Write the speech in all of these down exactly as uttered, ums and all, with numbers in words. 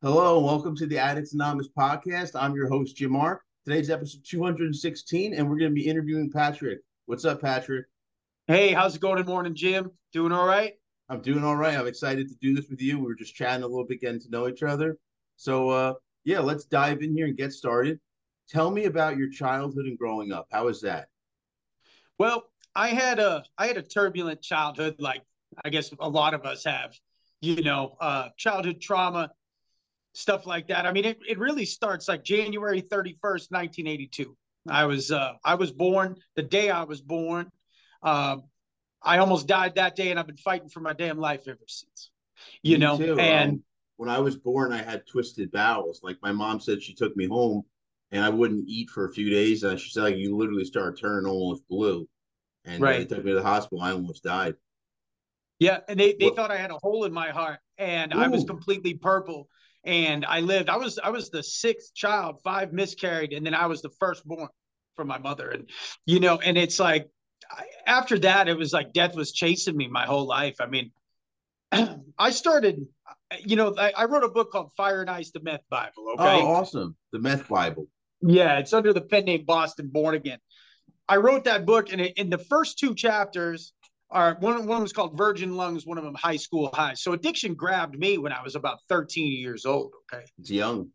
Hello and welcome to the Addicts Anonymous podcast. I'm your host, Jim R. Today's episode two hundred sixteen, and we're going to be interviewing Patrick. What's up, Patrick? Hey, how's it going? Morning, Jim. Doing all right? I'm doing all right. I'm excited to do this with you. We were just chatting a little bit, getting to know each other. So, uh, yeah, let's dive in here and get started. Tell me about your childhood and growing up. How was that? Well, I had a I had a turbulent childhood, like I guess a lot of us have, you know, uh, childhood trauma. Stuff like that. I mean, it, it really starts like January thirty-first, nineteen eighty-two. I was uh, I was born the day I was born. Uh, I almost died that day, and I've been fighting for my damn life ever since. You me know, too. And um, when I was born, I had twisted bowels. Like my mom said, she took me home, and I wouldn't eat for a few days. And she said, like, you literally start turning almost blue. And right. They took me to the hospital. I almost died. Yeah, and they they well, thought I had a hole in my heart, and ooh. I was completely purple. And I lived, I was, I was the sixth child, five miscarried. And then I was the firstborn from my mother. And, you know, and it's like, I, after that, it was like death was chasing me my whole life. I mean, I started, you know, I, I wrote a book called Fire and Ice, The Meth Bible. Okay. Oh, awesome. The Meth Bible. Yeah. It's under the pen name Boston Born Again. I wrote that book, and in the first two chapters are one, one was called Virgin Lungs, one of them High School High. So addiction grabbed me when I was about thirteen years old. Okay. It's young.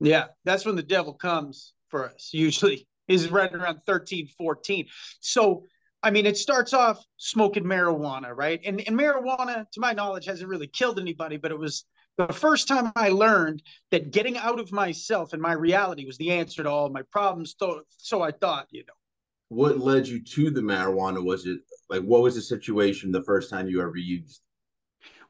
Yeah. That's when the devil comes for us. Usually is right around thirteen, fourteen. So, I mean, it starts off smoking marijuana, right? And, and marijuana, to my knowledge, hasn't really killed anybody, but it was the first time I learned that getting out of myself and my reality was the answer to all my problems. So, so I thought, you know. What led you to the marijuana? Was it like, what was the situation the first time you ever used?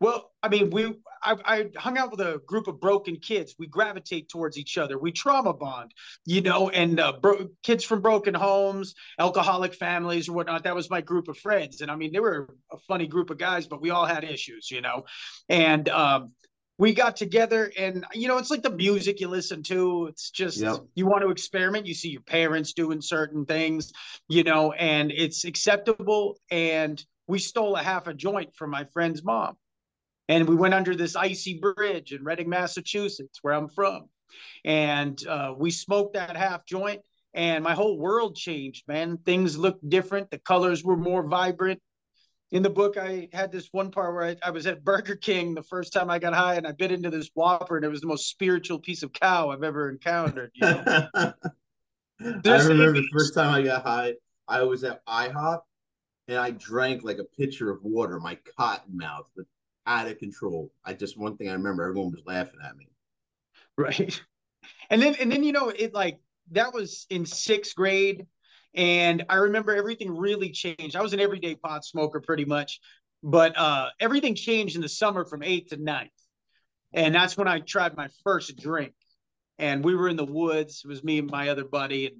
Well, I mean, we I, I hung out with a group of broken kids. We gravitate towards each other. We trauma bond, you know, and uh, bro- kids from broken homes, alcoholic families or whatnot. That was my group of friends. And I mean, they were a funny group of guys, but we all had issues, you know, and um, we got together, and, you know, it's like the music you listen to. It's just, yep. You want to experiment. You see your parents doing certain things, you know, and it's acceptable. And we stole a half a joint from my friend's mom. And we went under this icy bridge in Reading, Massachusetts, where I'm from. And uh, we smoked that half joint, and my whole world changed, man. Things looked different. The colors were more vibrant. In the book, I had this one part where I, I was at Burger King the first time I got high, and I bit into this Whopper, and it was the most spiritual piece of cow I've ever encountered. You know? I remember the first time I got high, I was at IHOP, and I drank like a pitcher of water, my cotton mouth, but out of control. I just, one thing I remember, everyone was laughing at me. Right. And then, and then you know, it like, that was in sixth grade. And I remember everything really changed. I was an everyday pot smoker pretty much, but uh, everything changed in the summer from eighth to ninth. And that's when I tried my first drink. And we were in the woods. It was me and my other buddy. And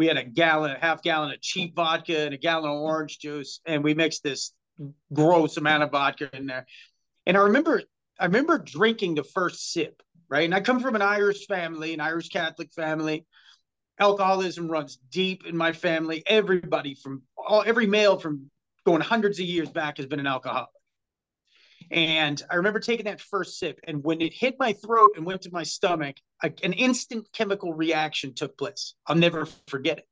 we had a gallon, a half gallon of cheap vodka and a gallon of orange juice. And we mixed this gross amount of vodka in there. And I remember, I remember drinking the first sip, right? And I come from an Irish family, an Irish Catholic family. Alcoholism runs deep in my family. Everybody from all, every male from going hundreds of years back has been an alcoholic. And I remember taking that first sip, and when it hit my throat and went to my stomach, I, an instant chemical reaction took place. I'll never forget it.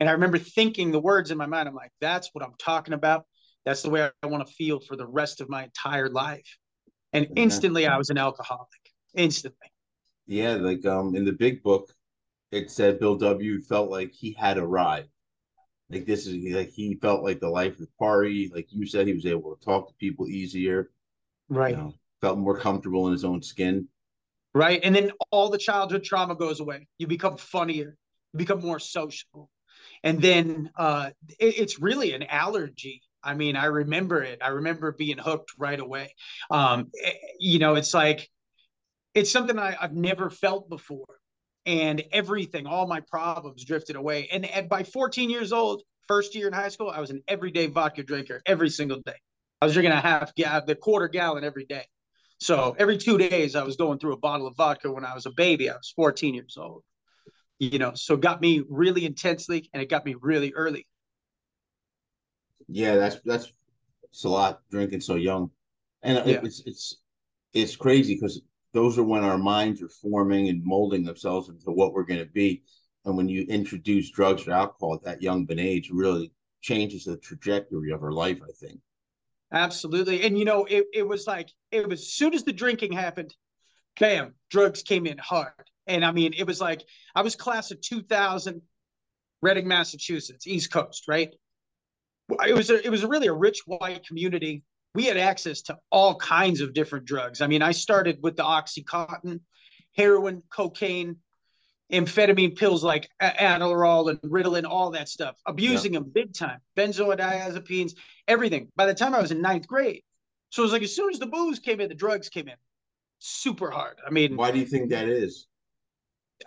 And I remember thinking the words in my mind. I'm like, that's what I'm talking about. That's the way I want to feel for the rest of my entire life. And yeah. Instantly I was an alcoholic, instantly. Yeah. Like um, in the big book, it said Bill W. felt like he had arrived. Like this is like he felt like the life of the party. Like you said, he was able to talk to people easier. Right. You know, felt more comfortable in his own skin. Right. And then all the childhood trauma goes away. You become funnier. You become more sociable. And then uh, it, it's really an allergy. I mean, I remember it. I remember being hooked right away. Um, it, you know, it's like it's something I, I've never felt before. And everything, all my problems drifted away. And, and by fourteen years old, first year in high school, I was an everyday vodka drinker every single day. I was drinking a half gallon, the quarter gallon every day. So every two days I was going through a bottle of vodka when I was a baby. I was fourteen years old, you know, so it got me really intensely, and it got me really early. Yeah, that's, that's, it's a lot, drinking so young. And yeah. it's, it's, it's crazy because those are when our minds are forming and molding themselves into what we're going to be. And when you introduce drugs or alcohol at that young of an age, it really changes the trajectory of our life, I think. Absolutely. And, you know, it, it was like, it was as soon as the drinking happened, bam, drugs came in hard. And I mean, it was like, I was class of two thousand, Reading, Massachusetts, East Coast, right? It was a, it was a really a rich white community. We had access to all kinds of different drugs. I mean, I started with the Oxycontin, heroin, cocaine, amphetamine pills like Adderall and Ritalin, all that stuff, abusing yeah. them big time, benzodiazepines, everything. By the time I was in ninth grade. So it was like, as soon as the booze came in, the drugs came in super hard. I mean, why do you think that is?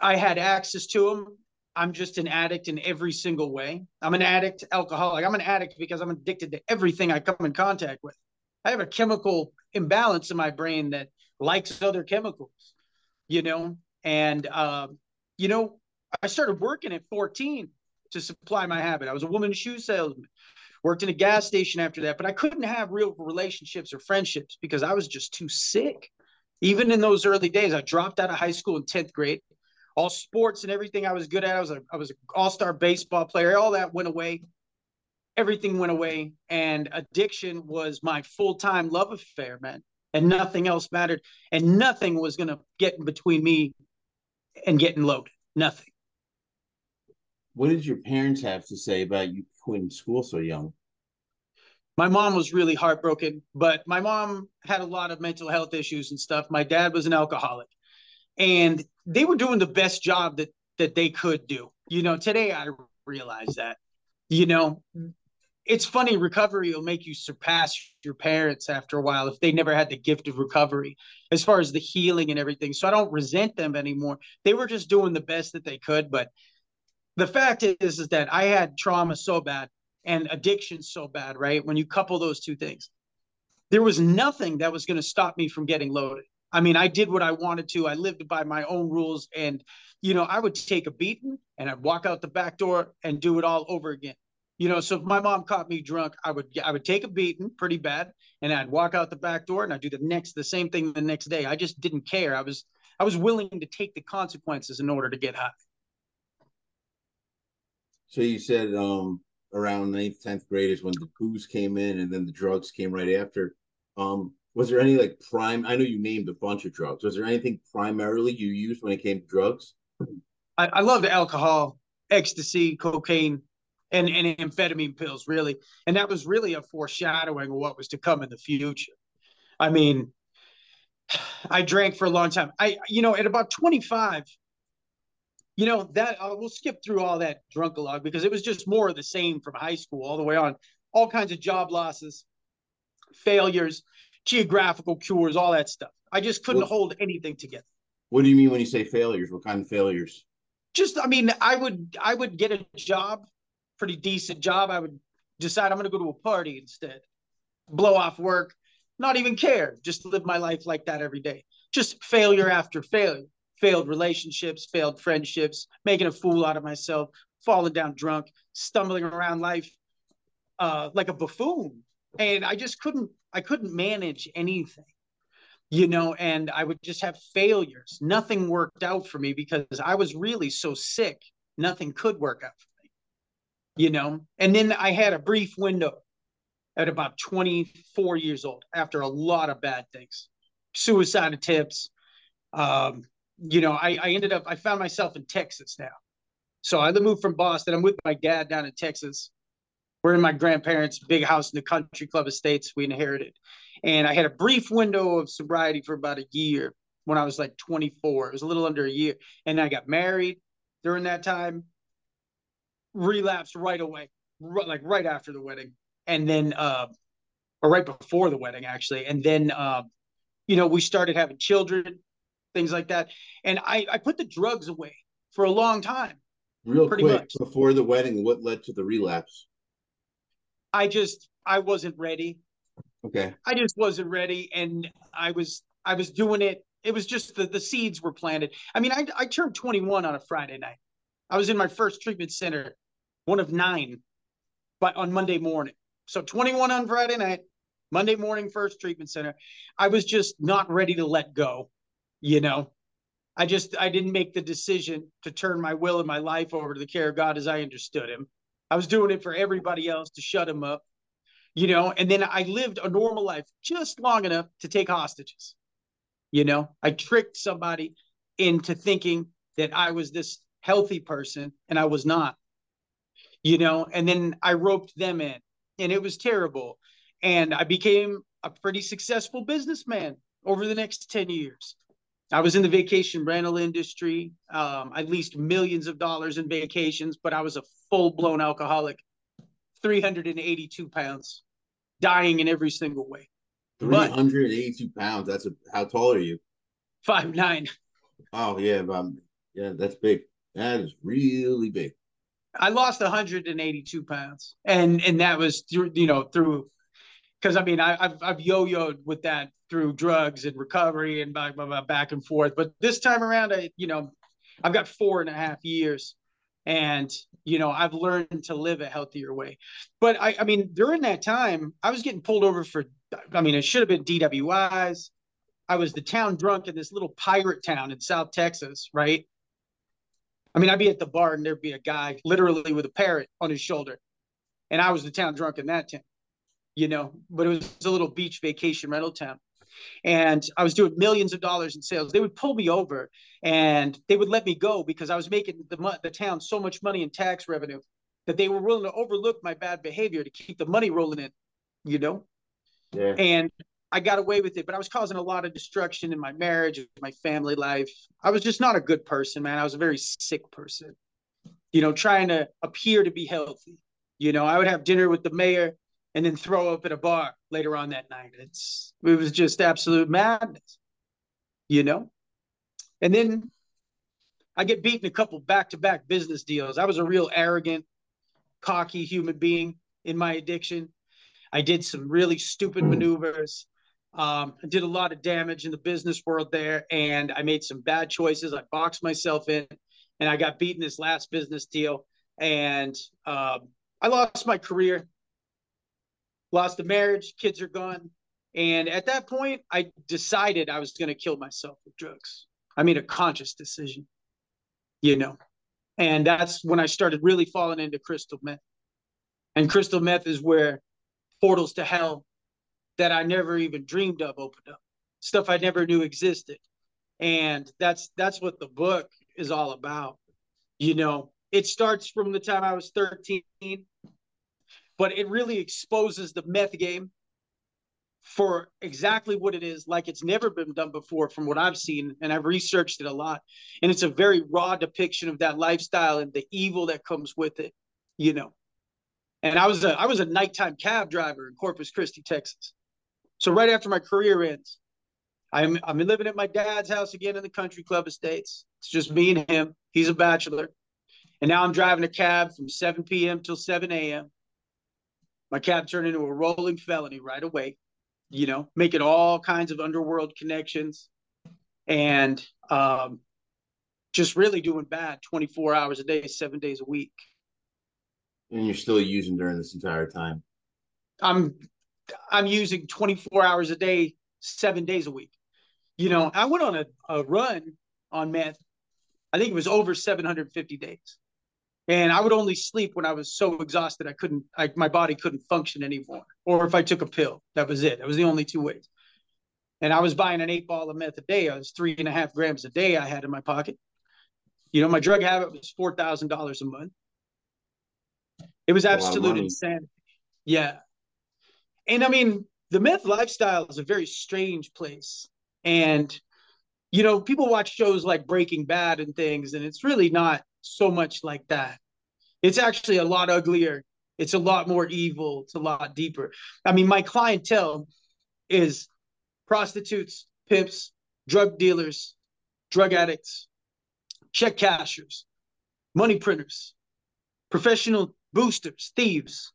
I had access to them. I'm just an addict in every single way. I'm an addict, alcoholic. I'm an addict because I'm addicted to everything I come in contact with. I have a chemical imbalance in my brain that likes other chemicals, you know? And, um, you know, I started working at fourteen to supply my habit. I was a woman shoe salesman, worked in a gas station after that, but I couldn't have real relationships or friendships because I was just too sick. Even in those early days, I dropped out of high school in tenth grade. All sports and everything I was good at, I was a, I was an all-star baseball player. All that went away. Everything went away. And addiction was my full-time love affair, man. And nothing else mattered. And nothing was going to get in between me and getting loaded. Nothing. What did your parents have to say about you quitting school so young? My mom was really heartbroken, but my mom had a lot of mental health issues and stuff. My dad was an alcoholic. And they were doing the best job that, that they could do. You know, today I realize that, you know, it's funny. Recovery will make you surpass your parents after a while if they never had the gift of recovery as far as the healing and everything. So I don't resent them anymore. They were just doing the best that they could. But the fact is, is that I had trauma so bad and addiction so bad, right? When you couple those two things, there was nothing that was going to stop me from getting loaded. I mean, I did what I wanted to. I lived by my own rules. And, you know, I would take a beating and I'd walk out the back door and do it all over again. You know, so if my mom caught me drunk, I would I would take a beating pretty bad and I'd walk out the back door and I'd do the next the same thing the next day. I just didn't care. I was I was willing to take the consequences in order to get high. So you said um, around ninth, tenth grade is when the booze came in and then the drugs came right after. Um Was there any like prime, I know you named a bunch of drugs. Was there anything primarily you used when it came to drugs? I, I loved alcohol, ecstasy, cocaine, and, and amphetamine pills, really. And that was really a foreshadowing of what was to come in the future. I mean, I drank for a long time. I, you know, at about twenty-five, you know, that uh, we'll skip through all that drunk-a-log because it was just more of the same from high school all the way on. All kinds of job losses, failures, geographical cures, all that stuff. I just couldn't what, hold anything together. What do you mean when you say failures? What kind of failures? Just, I mean, I would, I would get a job, pretty decent job. I would decide I'm going to go to a party instead, blow off work, not even care, just live my life like that every day. Just failure after failure, failed relationships, failed friendships, making a fool out of myself, falling down drunk, stumbling around life uh, like a buffoon. And I just couldn't, I couldn't manage anything, you know, and I would just have failures. Nothing worked out for me because I was really so sick. Nothing could work out for me, you know. And then I had a brief window at about twenty-four years old after a lot of bad things, suicide attempts. Um, you know, I, I ended up, I found myself in Texas now. So I moved from Boston. I'm with my dad down in Texas. We're in my grandparents' big house in the Country Club Estates we inherited. And I had a brief window of sobriety for about a year when I was like twenty-four. It was a little under a year. And I got married during that time, relapsed right away, like right after the wedding. And then, uh, or right before the wedding, actually. And then, uh, you know, we started having children, things like that. And I, I put the drugs away for a long time. Real quick, much. Before the wedding, what led to the relapse? I just, I wasn't ready. Okay. I just wasn't ready. And I was, I was doing it. It was just the, the seeds were planted. I mean, I, I turned twenty-one on a Friday night. I was in my first treatment center, one of nine, but on Monday morning. So twenty-one on Friday night, Monday morning, first treatment center. I was just not ready to let go. you know, I just, I didn't make the decision to turn my will and my life over to the care of God as I understood him. I was doing it for everybody else to shut him up, you know, and then I lived a normal life just long enough to take hostages. You know, I tricked somebody into thinking that I was this healthy person and I was not, you know, and then I roped them in and it was terrible. And I became a pretty successful businessman over the next ten years. I was in the vacation rental industry. Um, I leased millions of dollars in vacations, but I was a full-blown alcoholic, three hundred eighty-two pounds, dying in every single way. three hundred eighty-two pounds. That's a, how tall are you? five nine. Oh, yeah. Um, yeah, that's big. That is really big. I lost one hundred eighty-two pounds. And and that was through, you know, through, because I mean, I, I've, I've yo-yoed with that through drugs and recovery and back, back and forth. But this time around, I, you know, I've got four and a half years and, you know, I've learned to live a healthier way. But I, I mean, during that time, I was getting pulled over for, I mean, it should have been D W Is. I was the town drunk in this little pirate town in South Texas, right? I mean, I'd be at the bar and there'd be a guy literally with a parrot on his shoulder. And I was the town drunk in that town, you know, but it was a little beach vacation rental town. And I was doing millions of dollars in sales. They would pull me over and they would let me go because I was making the, the town so much money in tax revenue that they were willing to overlook my bad behavior to keep the money rolling in, you know? Yeah. And I got away with it, but I was causing a lot of destruction in my marriage, my family life. I was just not a good person, man. I was a very sick person, you know, trying to appear to be healthy. You know, I would have dinner with the mayor and then throw up at a bar later on that night. It's, it was just absolute madness, you know? And then I get beaten a couple back-to-back business deals. I was a real arrogant, cocky human being in my addiction. I did some really stupid maneuvers. Um, I did a lot of damage in the business world there, and I made some bad choices. I boxed myself in, and I got beaten this last business deal. And um, I lost my career. Lost the marriage, kids are gone. And at that point, I decided I was going to kill myself with drugs. I made a conscious decision, you know. And that's when I started really falling into crystal meth. And crystal meth is where portals to hell that I never even dreamed of opened up. Stuff I never knew existed. And that's that's what the book is all about. You know, it starts from the time I was thirteen. But it really exposes the meth game for exactly what it is, like it's never been done before from what I've seen, and I've researched it a lot. And it's a very raw depiction of that lifestyle and the evil that comes with it, you know. And I was a, I was a nighttime cab driver in Corpus Christi, Texas. So right after my career ends, I'm, I'm living at my dad's house again in the Country Club Estates. It's just me and him. He's a bachelor. And now I'm driving a cab from seven p m till seven a m My cab turned into a rolling felony right away, you know, making all kinds of underworld connections and um, just really doing bad twenty-four hours a day, seven days a week. And you're still using during this entire time? I'm I'm using twenty-four hours a day, seven days a week. You know, I went on a, a run on meth. I think it was over seven hundred fifty days. And I would only sleep when I was so exhausted I couldn't, I, my body couldn't function anymore. Or if I took a pill, that was it. That was the only two ways. And I was buying an eight ball of meth a day. I was three and a half grams a day I had in my pocket. You know, my drug habit was four thousand dollars a month. It was absolute insanity. Yeah. And I mean, the meth lifestyle is a very strange place. And, you know, people watch shows like Breaking Bad and things, and it's really not so much like that. It's actually a lot uglier. It's a lot more evil. It's a lot deeper. I mean, my clientele is prostitutes, pimps, drug dealers, drug addicts, check cashers, money printers, professional boosters, thieves.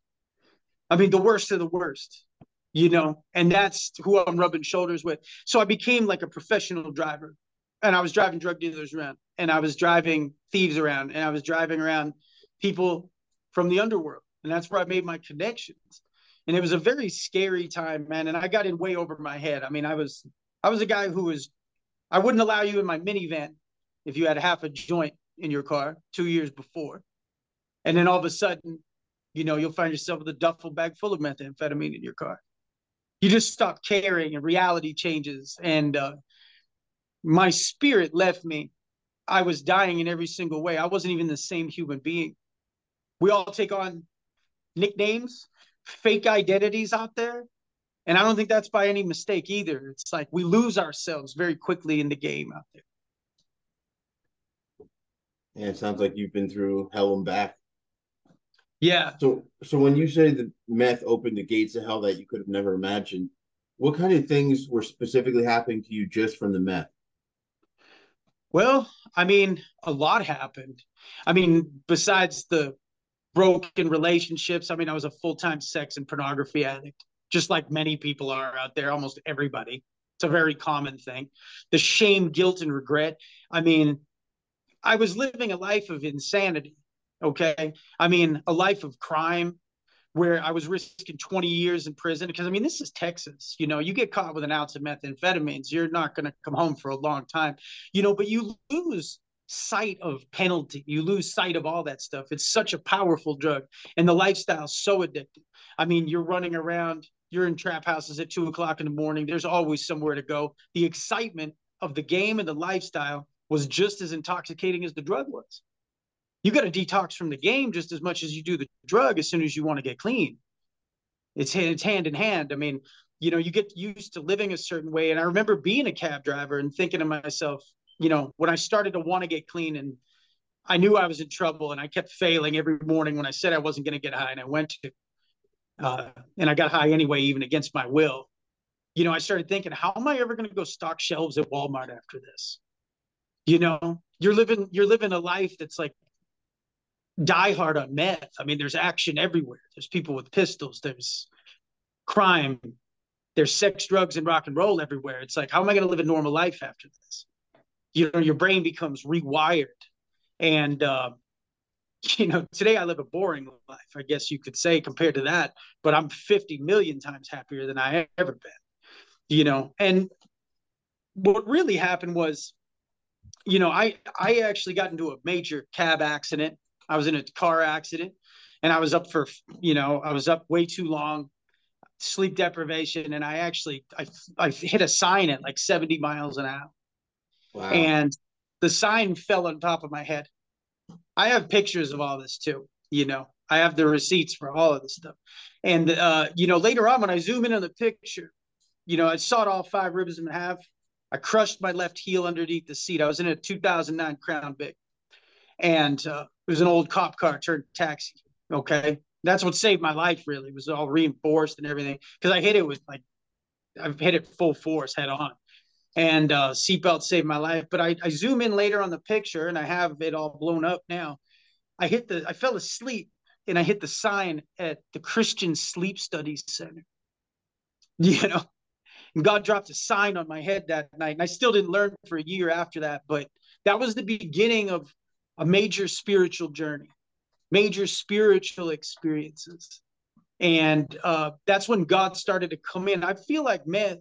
I mean, the worst of the worst, you know, and that's who I'm rubbing shoulders with. So I became like a professional driver. And I was driving drug dealers around, and I was driving thieves around, and I was driving around people from the underworld. And that's where I made my connections. And it was a very scary time, man. And I got in way over my head. I mean, I was I was a guy who was I wouldn't allow you in my minivan if you had half a joint in your car two years before. And then all of a sudden, you know, you'll find yourself with a duffel bag full of methamphetamine in your car. You just stop caring and reality changes. And uh, my spirit left me. I was dying in every single way. I wasn't even the same human being. We all take on nicknames, fake identities out there. And I don't think that's by any mistake either. It's like we lose ourselves very quickly in the game out there. Yeah, it sounds like you've been through hell and back. Yeah. So so when you say the meth opened the gates of hell that you could have never imagined, what kind of things were specifically happening to you just from the meth? Well, I mean, a lot happened. I mean, besides the broken relationships, I mean, I was a full-time sex and pornography addict, just like many people are out there, almost everybody. It's a very common thing. The shame, guilt, and regret. I mean, I was living a life of insanity, okay? I mean, a life of crime where I was risking twenty years in prison because, I mean, this is Texas. You know, you get caught with an ounce of methamphetamines, you're not going to come home for a long time, you know, but you lose sight of penalty. You lose sight of all that stuff. It's such a powerful drug, and the lifestyle is so addictive. I mean, you're running around, you're in trap houses at two o'clock in the morning. There's always somewhere to go. The excitement of the game and the lifestyle was just as intoxicating as the drug was. You got to detox from the game just as much as you do the drug as soon as you want to get clean. It's, it's hand in hand. I mean, you know, you get used to living a certain way. And I remember being a cab driver and thinking to myself, you know, when I started to want to get clean and I knew I was in trouble and I kept failing every morning when I said I wasn't going to get high, and I went to, uh, and I got high anyway, even against my will. You know, I started thinking, how am I ever going to go stock shelves at Walmart after this? You know, you're living, you're living a life that's like diehard on meth. I mean, there's action everywhere. There's people with pistols, there's crime, there's sex, drugs, and rock and roll everywhere. It's like, how am I going to live a normal life after this? You know, your brain becomes rewired. And, uh, you know, today I live a boring life, I guess you could say, compared to that. But I'm fifty million times happier than I ever been, you know. And what really happened was, you know, I, I actually got into a major cab accident. I was in a car accident, and I was up for, you know, I was up way too long, sleep deprivation. And I actually, I, I hit a sign at like seventy miles an hour. Wow. And the sign fell on top of my head. I have pictures of all this too. You know, I have the receipts for all of this stuff. And, uh, you know, later on when I zoom in on the picture, you know, I sawed all five ribs in half. I crushed my left heel underneath the seat. I was in a two thousand nine Crown Vic, and uh, it was an old cop car turned taxi. Okay. That's what saved my life, really. It was all reinforced and everything, because I hit it with like, I've hit it full force head on. And uh, seatbelt saved my life. But I, I zoom in later on the picture, and I have it all blown up now. I hit the, I fell asleep, and I hit the sign at the Christian Sleep Studies Center. You know, and God dropped a sign on my head that night, and I still didn't learn for a year after that. But that was the beginning of a major spiritual journey, major spiritual experiences. And uh, that's when God started to come in. I feel like meth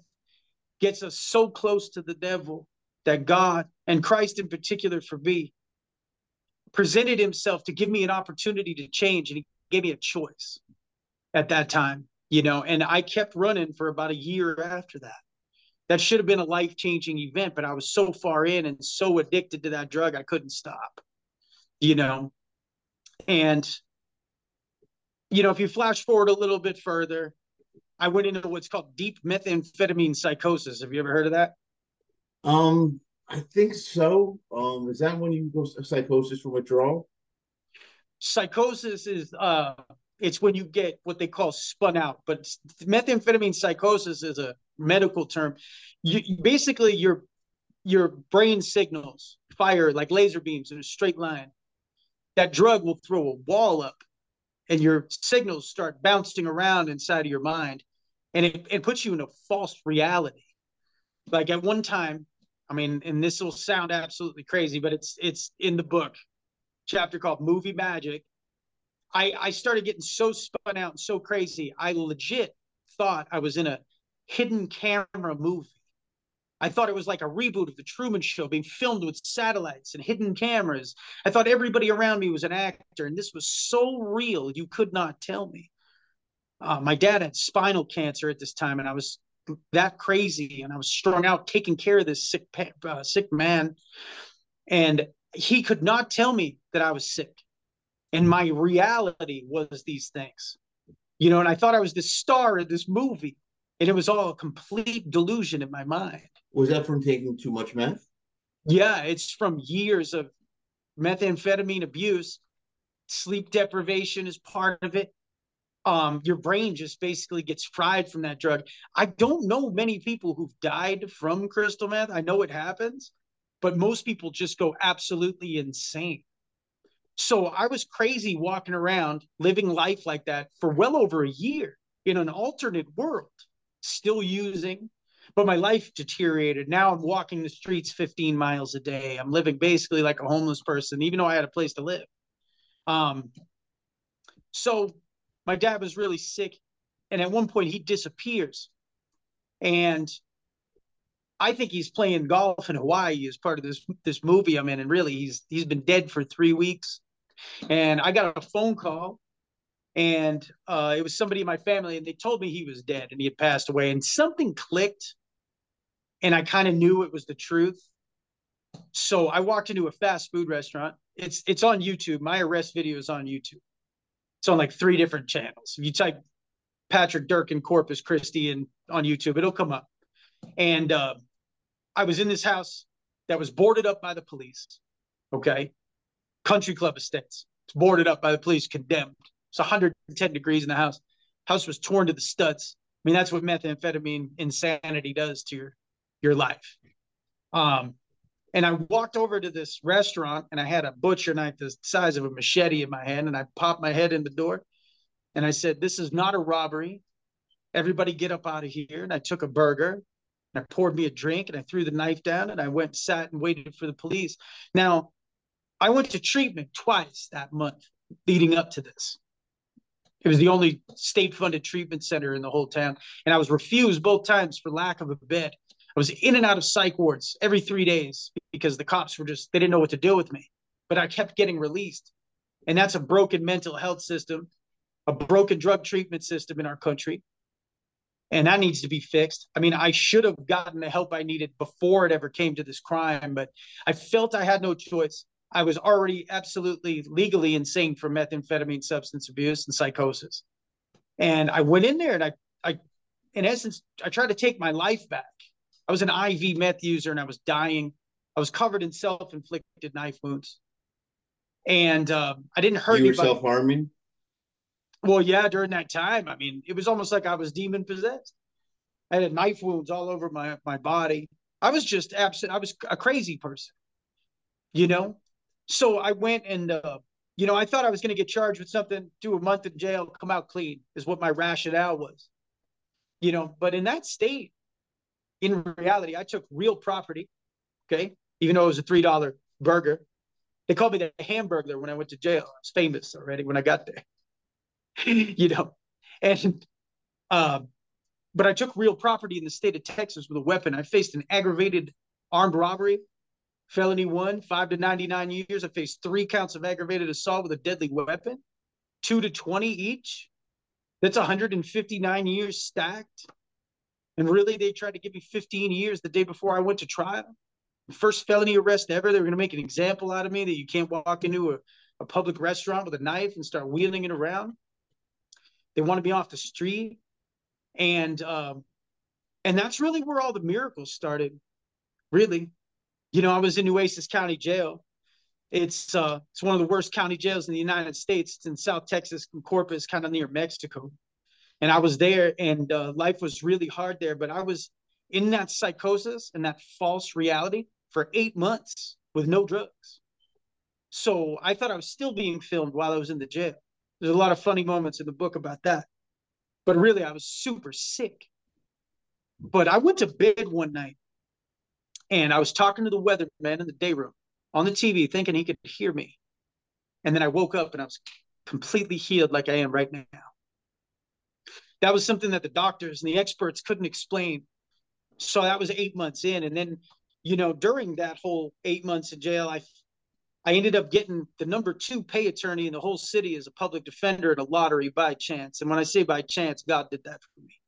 gets us so close to the devil that God, and Christ in particular for me, presented himself to give me an opportunity to change. And he gave me a choice at that time, you know, and I kept running for about a year after that. That should have been a life-changing event, but I was so far in and so addicted to that drug, I couldn't stop, you know. And, you know, if you flash forward a little bit further, I went into what's called deep methamphetamine psychosis. Have you ever heard of that? Um, I think so. Um, is that when you go psychosis from withdrawal? Psychosis is, uh, it's when you get what they call spun out. But methamphetamine psychosis is a medical term. You, basically, your your brain signals fire like laser beams in a straight line. That drug will throw a wall up, and your signals start bouncing around inside of your mind. And it, it puts you in a false reality. Like at one time, I mean, and this will sound absolutely crazy, but it's it's in the book, chapter called Movie Magic. I, I started getting so spun out and so crazy, I legit thought I was in a hidden camera movie. I thought it was like a reboot of the Truman Show being filmed with satellites and hidden cameras. I thought everybody around me was an actor, and this was so real you could not tell me. Uh, my dad had spinal cancer at this time, and I was that crazy, and I was strung out taking care of this sick uh, sick man, and he could not tell me that I was sick, and my reality was these things, you know. And I thought I was the star of this movie, and it was all a complete delusion in my mind. Was that from taking too much meth? Yeah, it's from years of methamphetamine abuse. Sleep deprivation is part of it. Um, your brain just basically gets fried from that drug. I don't know many people who've died from crystal meth. I know it happens, but most people just go absolutely insane. So I was crazy walking around, living life like that for well over a year in an alternate world, still using, but my life deteriorated. Now I'm walking the streets fifteen miles a day. I'm living basically like a homeless person, even though I had a place to live. Um, so my dad was really sick, and at one point he disappears, and I think he's playing golf in Hawaii as part of this this movie I'm in, and really he's he's been dead for three weeks. And I got a phone call, and uh, it was somebody in my family, and they told me he was dead and he had passed away, and something clicked, and I kind of knew it was the truth. So I walked into a fast food restaurant. It's it's on YouTube. My arrest video is on YouTube. It's on like three different channels. If you type Patrick Durkin Corpus Christi and on YouTube, it'll come up. And uh, I was in this house that was boarded up by the police. Okay, Country Club Estates. It's boarded up by the police, condemned. It's one hundred ten degrees in the house. House was torn to the studs. I mean, that's what methamphetamine insanity does to your your life. Um, and I walked over to this restaurant, and I had a butcher knife the size of a machete in my hand, and I popped my head in the door, and I said, "This is not a robbery. Everybody get up out of here." And I took a burger, and I poured me a drink, and I threw the knife down, and I went and sat and waited for the police. Now, I went to treatment twice that month leading up to this. It was the only state-funded treatment center in the whole town, and I was refused both times for lack of a bed. I was in and out of psych wards every three days because the cops were just, they didn't know what to do with me. But I kept getting released, and that's a broken mental health system, a broken drug treatment system in our country. And that needs to be fixed. I mean, I should have gotten the help I needed before it ever came to this crime, but I felt I had no choice. I was already absolutely legally insane for methamphetamine, substance abuse, and psychosis. And I went in there, and I, I, in essence, I tried to take my life back. I was an I V meth user, and I was dying. I was covered in self-inflicted knife wounds. And um, I didn't hurt anybody. You were self-harming? Well, yeah, during that time, I mean, it was almost like I was demon possessed. I had knife wounds all over my, my body. I was just absent. I was a crazy person, you know? So I went and, uh, you know, I thought I was going to get charged with something, do a month in jail, come out clean is what my rationale was, you know? But in that state, in reality, I took real property, okay? Even though it was a three dollar burger. They called me the hamburglar when I went to jail. I was famous already when I got there. You know, and uh, but I took real property in the state of Texas with a weapon. I faced an aggravated armed robbery, felony one, five to ninety-nine years. I faced three counts of aggravated assault with a deadly weapon, two to twenty each. That's one hundred fifty-nine years stacked. And really, they tried to give me fifteen years the day before I went to trial. The first felony arrest ever. They were going to make an example out of me, that you can't walk into a, a public restaurant with a knife and start wheeling it around. They want to be off the street. And um, and that's really where all the miracles started, really. You know, I was in Nueces County Jail. It's uh, it's one of the worst county jails in the United States. It's in South Texas, in Corpus, kind of near Mexico. And I was there, and uh, life was really hard there. But I was in that psychosis and that false reality for eight months with no drugs. So I thought I was still being filmed while I was in the jail. There's a lot of funny moments in the book about that. But really, I was super sick. But I went to bed one night, and I was talking to the weatherman in the day room on the T V, thinking he could hear me. And then I woke up, and I was completely healed like I am right now. That was something that the doctors and the experts couldn't explain. So that was eight months in. And then, you know, during that whole eight months in jail, I I ended up getting the number two pay attorney in the whole city as a public defender at a lottery by chance. And when I say by chance, God did that for me.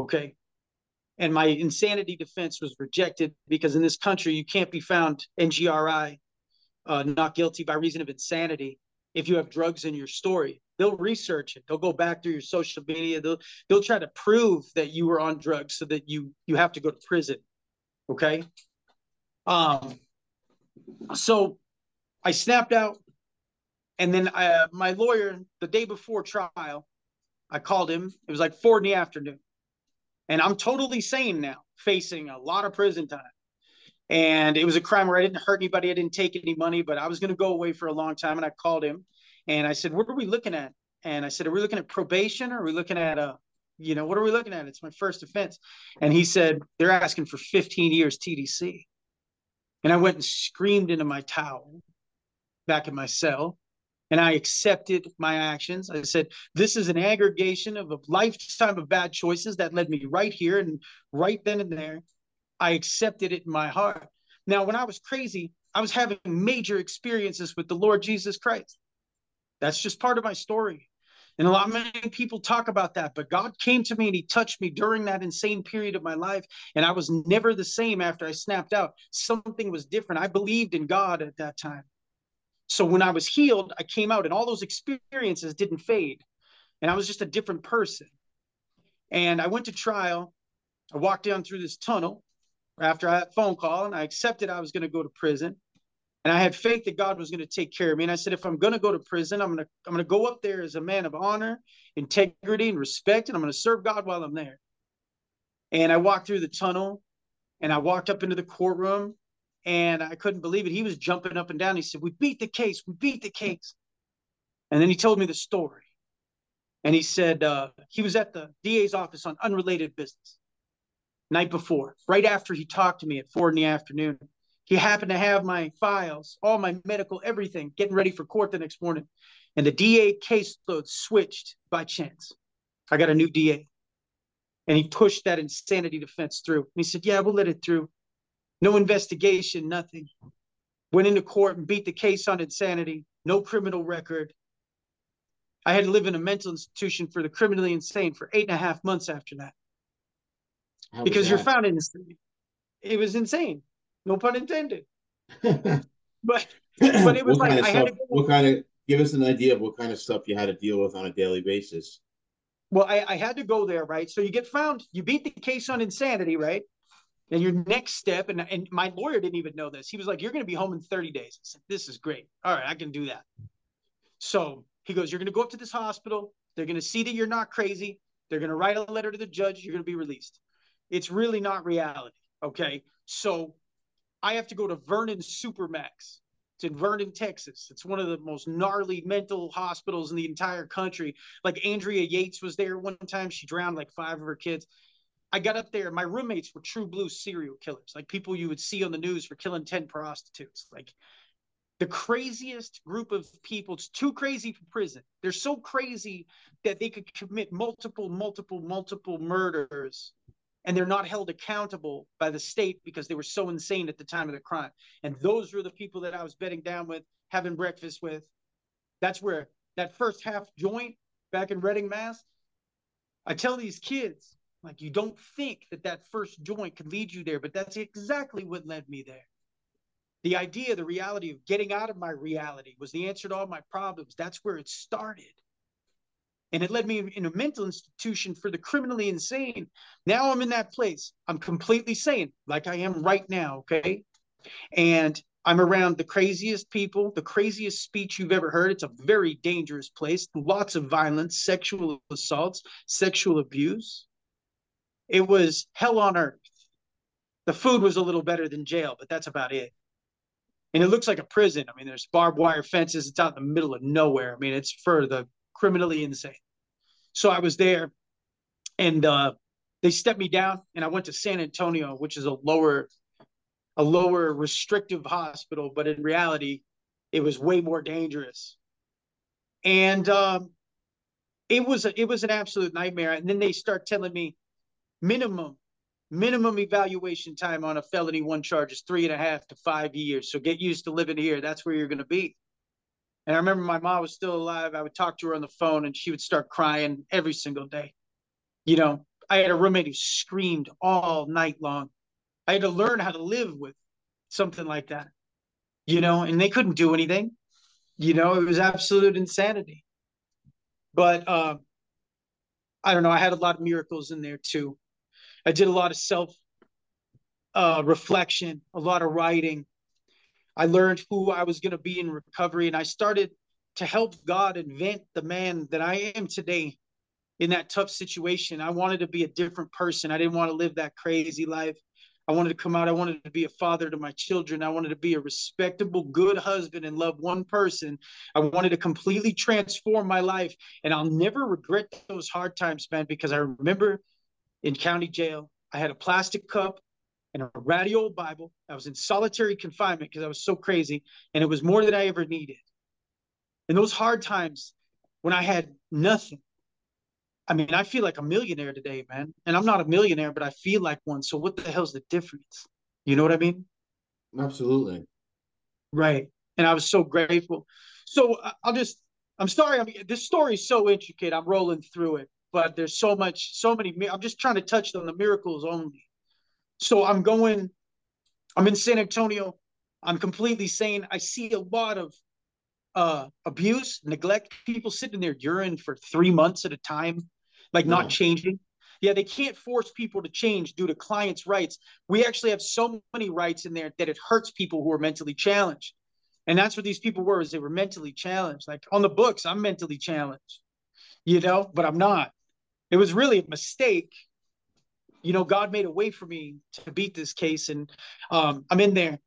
Okay. And my insanity defense was rejected because in this country, you can't be found N G R I, uh, not guilty by reason of insanity. If you have drugs in your story, they'll research it. They'll go back through your social media. They'll, they'll try to prove that you were on drugs so that you, you have to go to prison. Okay. Um, so I snapped out, and then I, uh, my lawyer, the day before trial, I called him. It was like four in the afternoon, and I'm totally sane now, facing a lot of prison time. And it was a crime where I didn't hurt anybody. I didn't take any money, but I was going to go away for a long time. And I called him, and I said, "What are we looking at?" And I said, "Are we looking at probation? Or are we looking at a, you know, what are we looking at? It's my first offense." And he said, "They're asking for fifteen years T D C." And I went and screamed into my towel back in my cell, and I accepted my actions. I said, this is an aggregation of a lifetime of bad choices that led me right here and right then and there. I accepted it in my heart. Now, when I was crazy, I was having major experiences with the Lord Jesus Christ. That's just part of my story. And a lot of many people talk about that, but God came to me and he touched me during that insane period of my life. And I was never the same after I snapped out. Something was different. I believed in God at that time. So when I was healed, I came out and all those experiences didn't fade. And I was just a different person. And I went to trial. I walked down through this tunnel after I had a phone call, and I accepted I was going to go to prison. And I had faith that God was going to take care of me. And I said, if I'm going to go to prison, I'm going to, I'm going to go up there as a man of honor, integrity, and respect. And I'm going to serve God while I'm there. And I walked through the tunnel, and I walked up into the courtroom. And I couldn't believe it. He was jumping up and down. He said, we beat the case. We beat the case. And then he told me the story. And he said uh, he was at the D A's office on unrelated business night before, right after he talked to me at four in the afternoon. He happened to have my files, all my medical, everything, getting ready for court the next morning. And the D A caseload switched by chance. I got a new D A. And he pushed that insanity defense through. And he said, yeah, we'll let it through. No investigation, nothing. Went into court and beat the case on insanity. No criminal record. I had to live in a mental institution for the criminally insane for eight and a half months after that. How because you're found insane. It was insane. No pun intended. but but it was what like kind of I stuff, had to go what kind of give us an idea of what kind of stuff you had to deal with on a daily basis. Well, I, I had to go there, right? So you get found, you beat the case on insanity, right? And your next step, and, and my lawyer didn't even know this. He was like, you're going to be home in thirty days. I said, this is great. All right, I can do that. So he goes, you're going to go up to this hospital. They're going to see that you're not crazy. They're going to write a letter to the judge. You're going to be released. It's really not reality, okay? So I have to go to Vernon Supermax. It's in Vernon, Texas. It's one of the most gnarly mental hospitals in the entire country. Like Andrea Yates was there one time. She drowned like five of her kids. I got up there. My roommates were true blue serial killers, like people you would see on the news for killing ten prostitutes, like the craziest group of people. It's too crazy for prison. They're so crazy that they could commit multiple, multiple, multiple murders, and they're not held accountable by the state because they were so insane at the time of the crime. And those were the people that I was bedding down with, having breakfast with. That's where that first half joint back in Reading, Mass. I tell these kids, like, you don't think that that first joint could lead you there, but that's exactly what led me there. The idea, the reality of getting out of my reality was the answer to all my problems. That's where it started. And it led me in a mental institution for the criminally insane. Now I'm in that place. I'm completely sane, like I am right now, okay? And I'm around the craziest people, the craziest speech you've ever heard. It's a very dangerous place. Lots of violence, sexual assaults, sexual abuse. It was hell on earth. The food was a little better than jail, but that's about it. And it looks like a prison. I mean, there's barbed wire fences. It's out in the middle of nowhere. I mean, it's for the criminally insane. So I was there, and uh, they stepped me down, and I went to San Antonio, which is a lower, a lower restrictive hospital. But in reality, it was way more dangerous. And um, it was a, it was an absolute nightmare. And then they start telling me, minimum Minimum evaluation time on a felony one charge is three and a half to five years. So get used to living here. That's where you're going to be. And I remember my mom was still alive. I would talk to her on the phone and she would start crying every single day. You know, I had a roommate who screamed all night long. I had to learn how to live with something like that, you know, and they couldn't do anything. You know, it was absolute insanity. But uh, I don't know. I had a lot of miracles in there, too. I did a lot of self uh, reflection, a lot of writing. I learned who I was going to be in recovery, and I started to help God invent the man that I am today in that tough situation. I wanted to be a different person. I didn't want to live that crazy life. I wanted to come out. I wanted to be a father to my children. I wanted to be a respectable, good husband and love one person. I wanted to completely transform my life, and I'll never regret those hard times, man, because I remember in county jail, I had a plastic cup and a ratty old Bible. I was in solitary confinement because I was so crazy, and it was more than I ever needed. And those hard times when I had nothing, I mean, I feel like a millionaire today, man. And I'm not a millionaire, but I feel like one. So what the hell's the difference? You know what I mean? Absolutely. Right. And I was so grateful. So I'll just, I'm sorry. I mean, this story is so intricate. I'm rolling through it. But there's so much, so many, I'm just trying to touch on the miracles only. So I'm going, I'm in San Antonio. I'm completely sane. I see a lot of uh, abuse, neglect, people sitting in their urine for three months at a time, like yeah. not changing. Yeah, they can't force people to change due to clients' rights. We actually have so many rights in there that it hurts people who are mentally challenged. And that's what these people were, is they were mentally challenged. Like on the books, I'm mentally challenged, you know, but I'm not. It was really a mistake. You know, God made a way for me to beat this case. And um, I'm in there.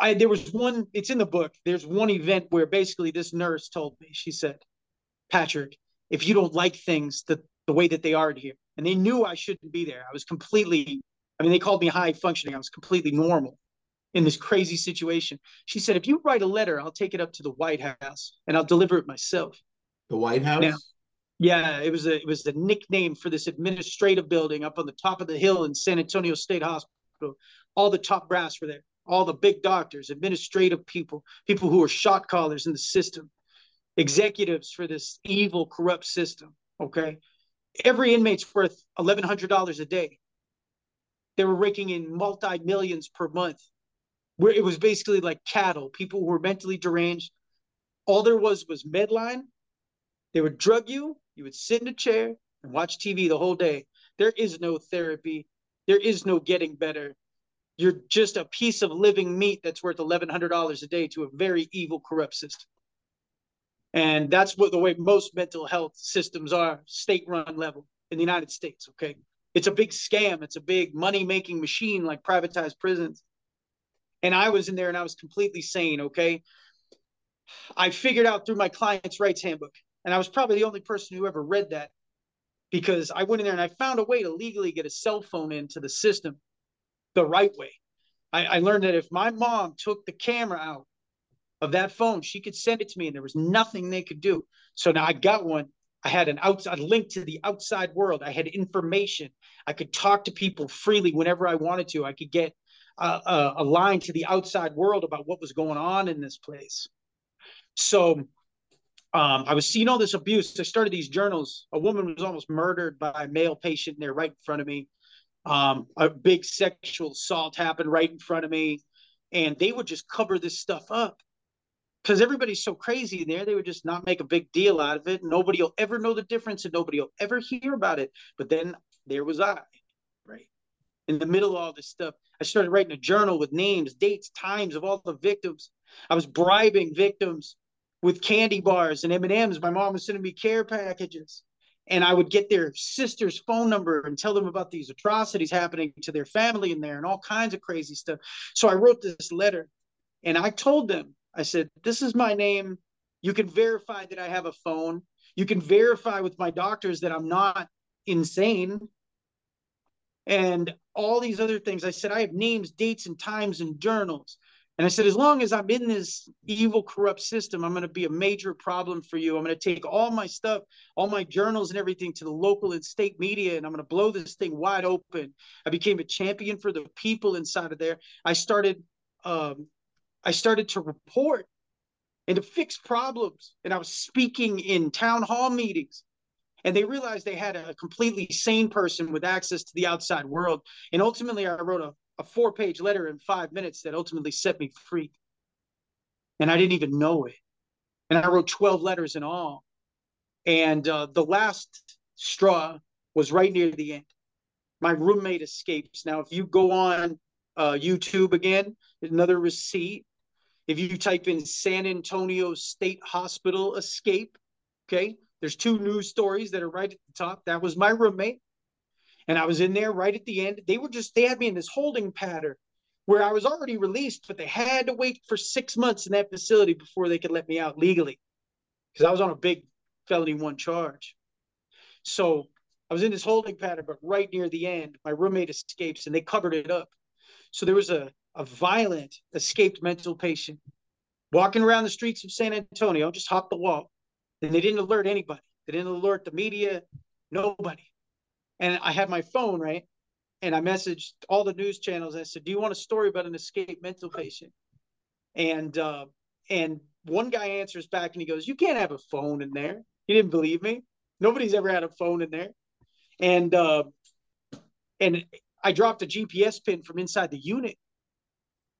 I, there was one, it's in the book. There's one event where basically this nurse told me, she said, Patrick, if you don't like things the, the way that they are here, and they knew I shouldn't be there. I was completely, I mean, they called me high functioning. I was completely normal in this crazy situation. She said, if you write a letter, I'll take it up to the White House and I'll deliver it myself. The White House? Now, yeah, it was a, it was the nickname for this administrative building up on the top of the hill in San Antonio State Hospital. All the top brass were there, all the big doctors, administrative people, people who were shot callers in the system, executives for this evil, corrupt system, okay? Every inmate's worth eleven hundred dollars a day. They were raking in multi-millions per month, where it was basically like cattle, people who were mentally deranged. All there was was Medline. They would drug you. You would sit in a chair and watch T V the whole day. There is no therapy. There is no getting better. You're just a piece of living meat that's worth eleven hundred dollars a day to a very evil, corrupt system. And that's what the way most mental health systems are, state-run level in the United States, okay? It's a big scam. It's a big money-making machine like privatized prisons. And I was in there and I was completely sane, okay? I figured out through my client's rights handbook. And I was probably the only person who ever read that, because I went in there and I found a way to legally get a cell phone into the system the right way. I, I learned that if my mom took the camera out of that phone, she could send it to me and there was nothing they could do. So now I got one. I had an outside link to the outside world. I had information. I could talk to people freely whenever I wanted to. I could get a, a, a line to the outside world about what was going on in this place. So Um, I was seeing all this abuse. I started these journals. A woman was almost murdered by a male patient there right in front of me. Um, a big sexual assault happened right in front of me. And they would just cover this stuff up because everybody's so crazy in there. They would just not make a big deal out of it. Nobody will ever know the difference and nobody will ever hear about it. But then there was I, right? In the middle of all this stuff, I started writing a journal with names, dates, times of all the victims. I was bribing victims with candy bars and M and M's. My mom was sending me care packages. And I would get their sister's phone number and tell them about these atrocities happening to their family in there and all kinds of crazy stuff. So I wrote this letter and I told them, I said, this is my name. You can verify that I have a phone. You can verify with my doctors that I'm not insane. And all these other things. I said, I have names, dates, and times and journals. And I said, as long as I'm in this evil, corrupt system, I'm going to be a major problem for you. I'm going to take all my stuff, all my journals and everything to the local and state media, and I'm going to blow this thing wide open. I became a champion for the people inside of there. I started, um, I started to report and to fix problems. And I was speaking in town hall meetings. And they realized they had a completely sane person with access to the outside world. And ultimately, I wrote a a four-page letter in five minutes that ultimately set me free. And I didn't even know it. And I wrote twelve letters in all. And uh, the last straw was right near the end. My roommate escapes. Now, if you go on uh, YouTube again, another receipt. If you type in San Antonio State Hospital escape, okay, there's two news stories that are right at the top. That was my roommate. And I was in there right at the end. They were just, they had me in this holding pattern where I was already released, but they had to wait for six months in that facility before they could let me out legally, because I was on a big felony one charge. So I was in this holding pattern, but right near the end, my roommate escapes and they covered it up. So there was a, a violent escaped mental patient walking around the streets of San Antonio, just hopped the wall. And they didn't alert anybody. They didn't alert the media, nobody. And I had my phone, right? And I messaged all the news channels. I said, do you want a story about an escaped mental patient? And uh, and one guy answers back and he goes, you can't have a phone in there. He didn't believe me. Nobody's ever had a phone in there. And, uh, and I dropped a G P S pin from inside the unit.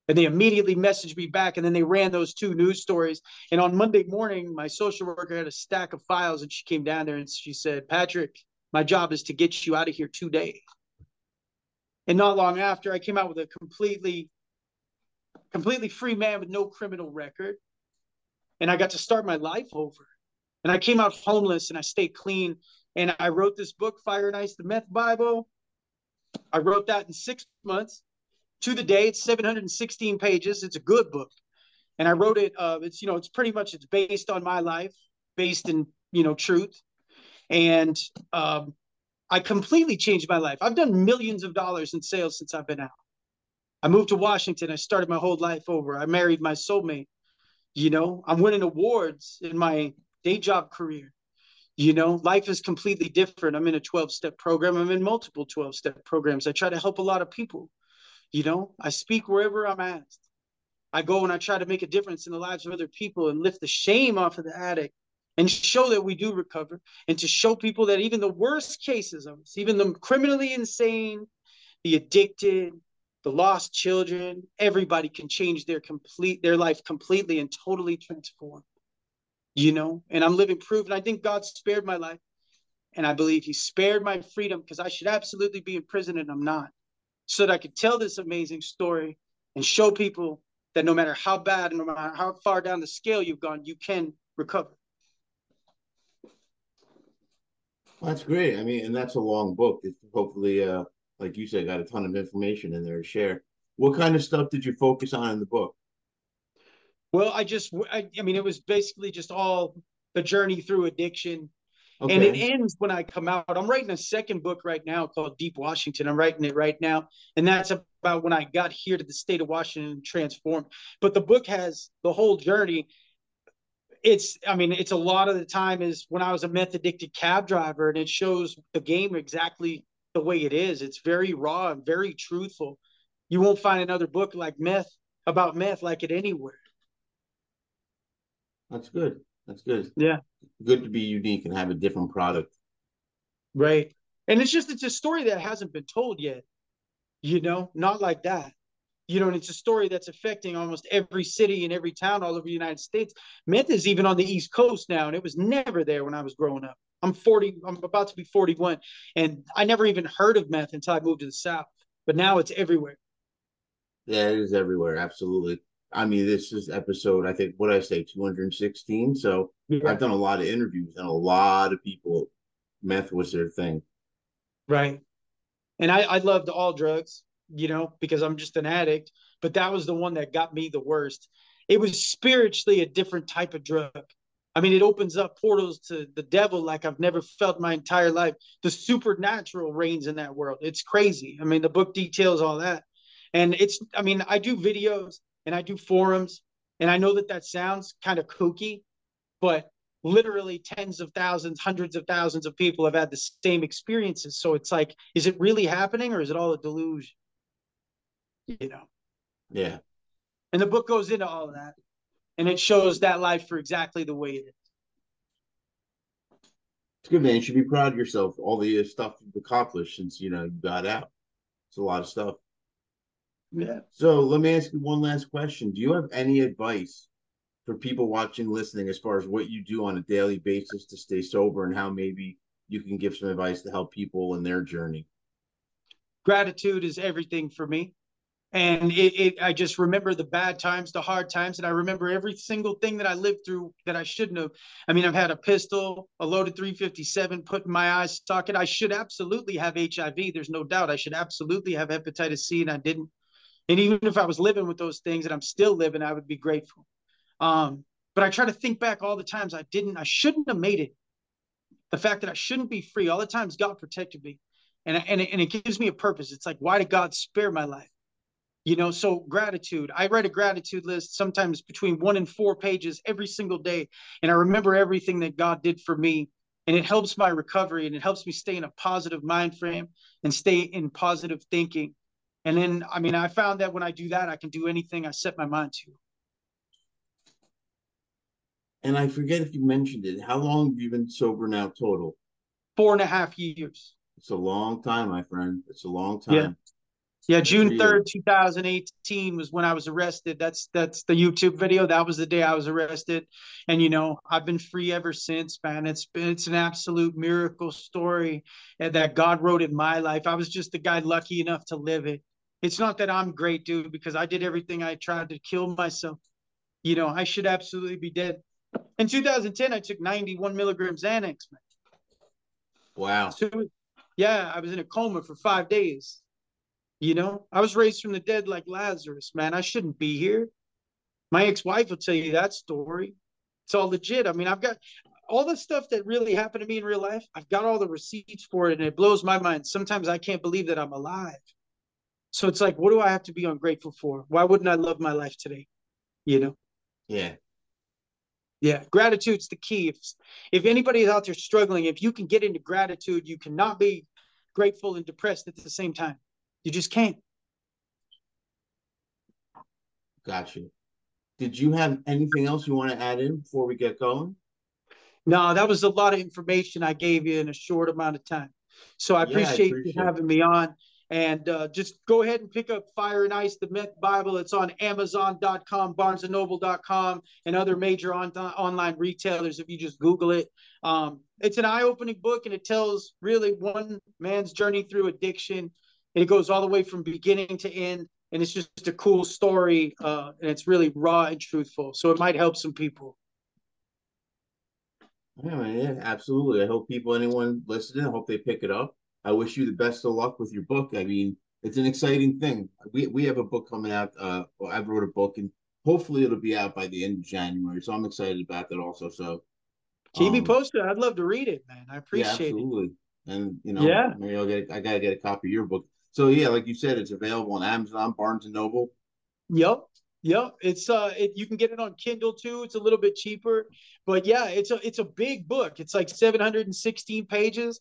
And they immediately messaged me back. And then they ran those two news stories. And on Monday morning, my social worker had a stack of files. And she came down there and she said, Patrick, my job is to get you out of here today. And not long after, I came out with a completely, completely free man with no criminal record. And I got to start my life over. And I came out homeless and I stayed clean. And I wrote this book, Fire and Ice, The Meth Bible. I wrote that in six months. To the day, it's seven hundred sixteen pages. It's a good book. And I wrote it, uh, it's, you know, it's pretty much, it's based on my life, based in, you know, truth. And um, I completely changed my life. I've done millions of dollars in sales since I've been out. I moved to Washington. I started my whole life over. I married my soulmate. You know, I'm winning awards in my day job career. You know, life is completely different. I'm in a twelve-step program. I'm in multiple twelve-step programs. I try to help a lot of people. You know, I speak wherever I'm asked. I go and I try to make a difference in the lives of other people and lift the shame off of the addict. And show that we do recover, and to show people that even the worst cases of us, even the criminally insane, the addicted, the lost children, everybody can change their complete their life completely and totally transform. You know, and I'm living proof. And I think God spared my life. And I believe he spared my freedom because I should absolutely be in prison and I'm not. So that I could tell this amazing story and show people that no matter how bad and no matter how far down the scale you've gone, you can recover. That's great. I mean, and that's a long book. It's hopefully, uh, like you said, got a ton of information in there to share. What kind of stuff did you focus on in the book? Well, I just, I, I mean, it was basically just all the journey through addiction. Okay. And it ends when I come out. I'm writing a second book right now called Deep Washington. I'm writing it right now. And that's about when I got here to the state of Washington and transformed. But the book has the whole journey. It's, I mean, it's a lot of the time is when I was a meth addicted cab driver, and it shows the game exactly the way it is. It's very raw and very truthful. You won't find another book like meth about meth like it anywhere. That's good. That's good. Yeah. Good to be unique and have a different product. Right. And it's just, it's a story that hasn't been told yet, you know, not like that. You know, and it's a story that's affecting almost every city and every town all over the United States. Meth is even on the East Coast now, and it was never there when I was growing up. I'm forty. I'm about to be forty-one, and I never even heard of meth until I moved to the South. But now it's everywhere. Yeah, it is everywhere. Absolutely. I mean, this is episode, I think, what I say, two hundred sixteen. So yeah. I've done a lot of interviews, and a lot of people, meth was their thing. Right. And I, I loved all drugs. You know, because I'm just an addict, but that was the one that got me the worst. It was spiritually a different type of drug. I mean, it opens up portals to the devil like I've never felt my entire life. The supernatural reigns in that world. It's crazy. I mean, the book details all that. And it's, I mean, I do videos and I do forums. And I know that that sounds kind of kooky, but literally tens of thousands, hundreds of thousands of people have had the same experiences. So it's like, is it really happening or is it all a delusion? You know? Yeah. And the book goes into all of that. And it shows that life for exactly the way it is. It's good, man. You should be proud of yourself. All the stuff you've accomplished since, you know, you got out. It's a lot of stuff. Yeah. So let me ask you one last question. Do you have any advice for people watching, listening, as far as what you do on a daily basis to stay sober and how maybe you can give some advice to help people in their journey? Gratitude is everything for me. And it, it, I just remember the bad times, the hard times, and I remember every single thing that I lived through that I shouldn't have. I mean, I've had a pistol, a loaded three fifty-seven put in my eye socket. I should absolutely have H I V. There's no doubt. I should absolutely have hepatitis C, and I didn't. And even if I was living with those things and I'm still living, I would be grateful. Um, but I try to think back all the times I didn't. I shouldn't have made it. The fact that I shouldn't be free, all the times God protected me. And, and, and it gives me a purpose. It's like, why did God spare my life? You know, so gratitude. I write a gratitude list sometimes between one and four pages every single day. And I remember everything that God did for me. And it helps my recovery and it helps me stay in a positive mind frame and stay in positive thinking. And then, I mean, I found that when I do that, I can do anything I set my mind to. And I forget if you mentioned it. How long have you been sober now total? Four and a half years. It's a long time, my friend. It's a long time. Yeah. Yeah, June third, two thousand eighteen was when I was arrested. That's that's the YouTube video. That was the day I was arrested. And, you know, I've been free ever since, man. It's been, it's an absolute miracle story that God wrote in my life. I was just the guy lucky enough to live it. It's not that I'm great, dude, because I did everything. I tried to kill myself. You know, I should absolutely be dead. In two thousand ten, I took ninety-one milligrams Xanax, man. Wow. So, yeah, I was in a coma for five days. You know, I was raised from the dead like Lazarus, man. I shouldn't be here. My ex-wife will tell you that story. It's all legit. I mean, I've got all the stuff that really happened to me in real life. I've got all the receipts for it, and it blows my mind. Sometimes I can't believe that I'm alive. So it's like, what do I have to be ungrateful for? Why wouldn't I love my life today? You know? Yeah. Yeah, gratitude's the key. If, if anybody's out there struggling, if you can get into gratitude, you cannot be grateful and depressed at the same time. You just can't. Gotcha. Did you have anything else you want to add in before we get going? No, that was a lot of information I gave you in a short amount of time. So I, yeah, appreciate, I appreciate you having me on. And uh, just go ahead and pick up Fire and Ice, The Meth Bible. It's on Amazon dot com, Barnes and Noble dot com, and other major on online retailers if you just Google it. Um, it's an eye-opening book, and it tells really one man's journey through addiction. And it goes all the way from beginning to end, and it's just a cool story, uh, and it's really raw and truthful. So it might help some people. Yeah, yeah, absolutely. I hope people, anyone listening, I hope they pick it up. I wish you the best of luck with your book. I mean, it's an exciting thing. We we have a book coming out. Uh, well, I wrote a book, and hopefully it'll be out by the end of January. So I'm excited about that also. So keep um, me posted. I'd love to read it, man. I appreciate yeah, absolutely. it. And you know, yeah, maybe I'll get, I gotta get a copy of your book. So yeah, like you said, it's available on Amazon, Barnes and Noble. Yep, yep. It's uh, it, you can get it on Kindle too. It's a little bit cheaper, but yeah, it's a it's a big book. It's like seven hundred sixteen pages,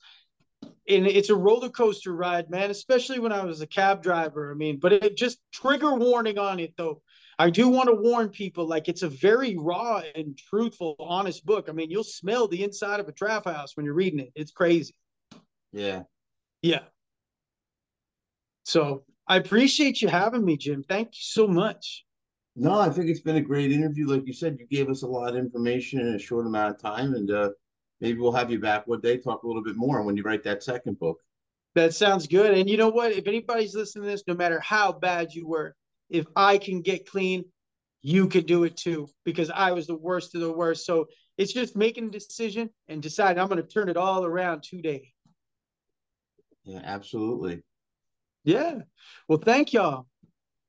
and it's a roller coaster ride, man. Especially when I was a cab driver. I mean, but it just trigger warning on it though. I do want to warn people. Like it's a very raw and truthful, honest book. I mean, you'll smell the inside of a draft house when you're reading it. It's crazy. Yeah. Yeah. So I appreciate you having me, Jim. Thank you so much. No, I think it's been a great interview. Like you said, you gave us a lot of information in a short amount of time, and uh, maybe we'll have you back one day, talk a little bit more when you write that second book. That sounds good. And you know what? If anybody's listening to this, no matter how bad you were, if I can get clean, you can do it too, because I was the worst of the worst. So it's just making a decision and deciding I'm going to turn it all around today. Yeah, absolutely. Yeah. Well, thank y'all.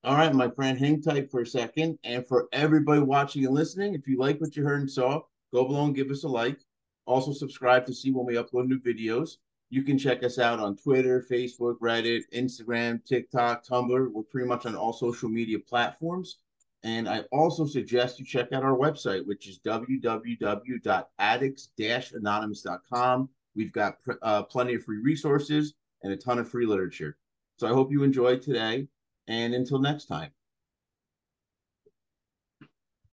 All right, my friend, hang tight for a second. And for everybody watching and listening, if you like what you heard and saw, go below and give us a like. Also subscribe to see when we upload new videos. You can check us out on Twitter, Facebook, Reddit, Instagram, TikTok, Tumblr. We're pretty much on all social media platforms. And I also suggest you check out our website, which is w w w dot addicts dash anonymous dot com. We've got uh, plenty of free resources and a ton of free literature. So I hope you enjoyed today, and until next time.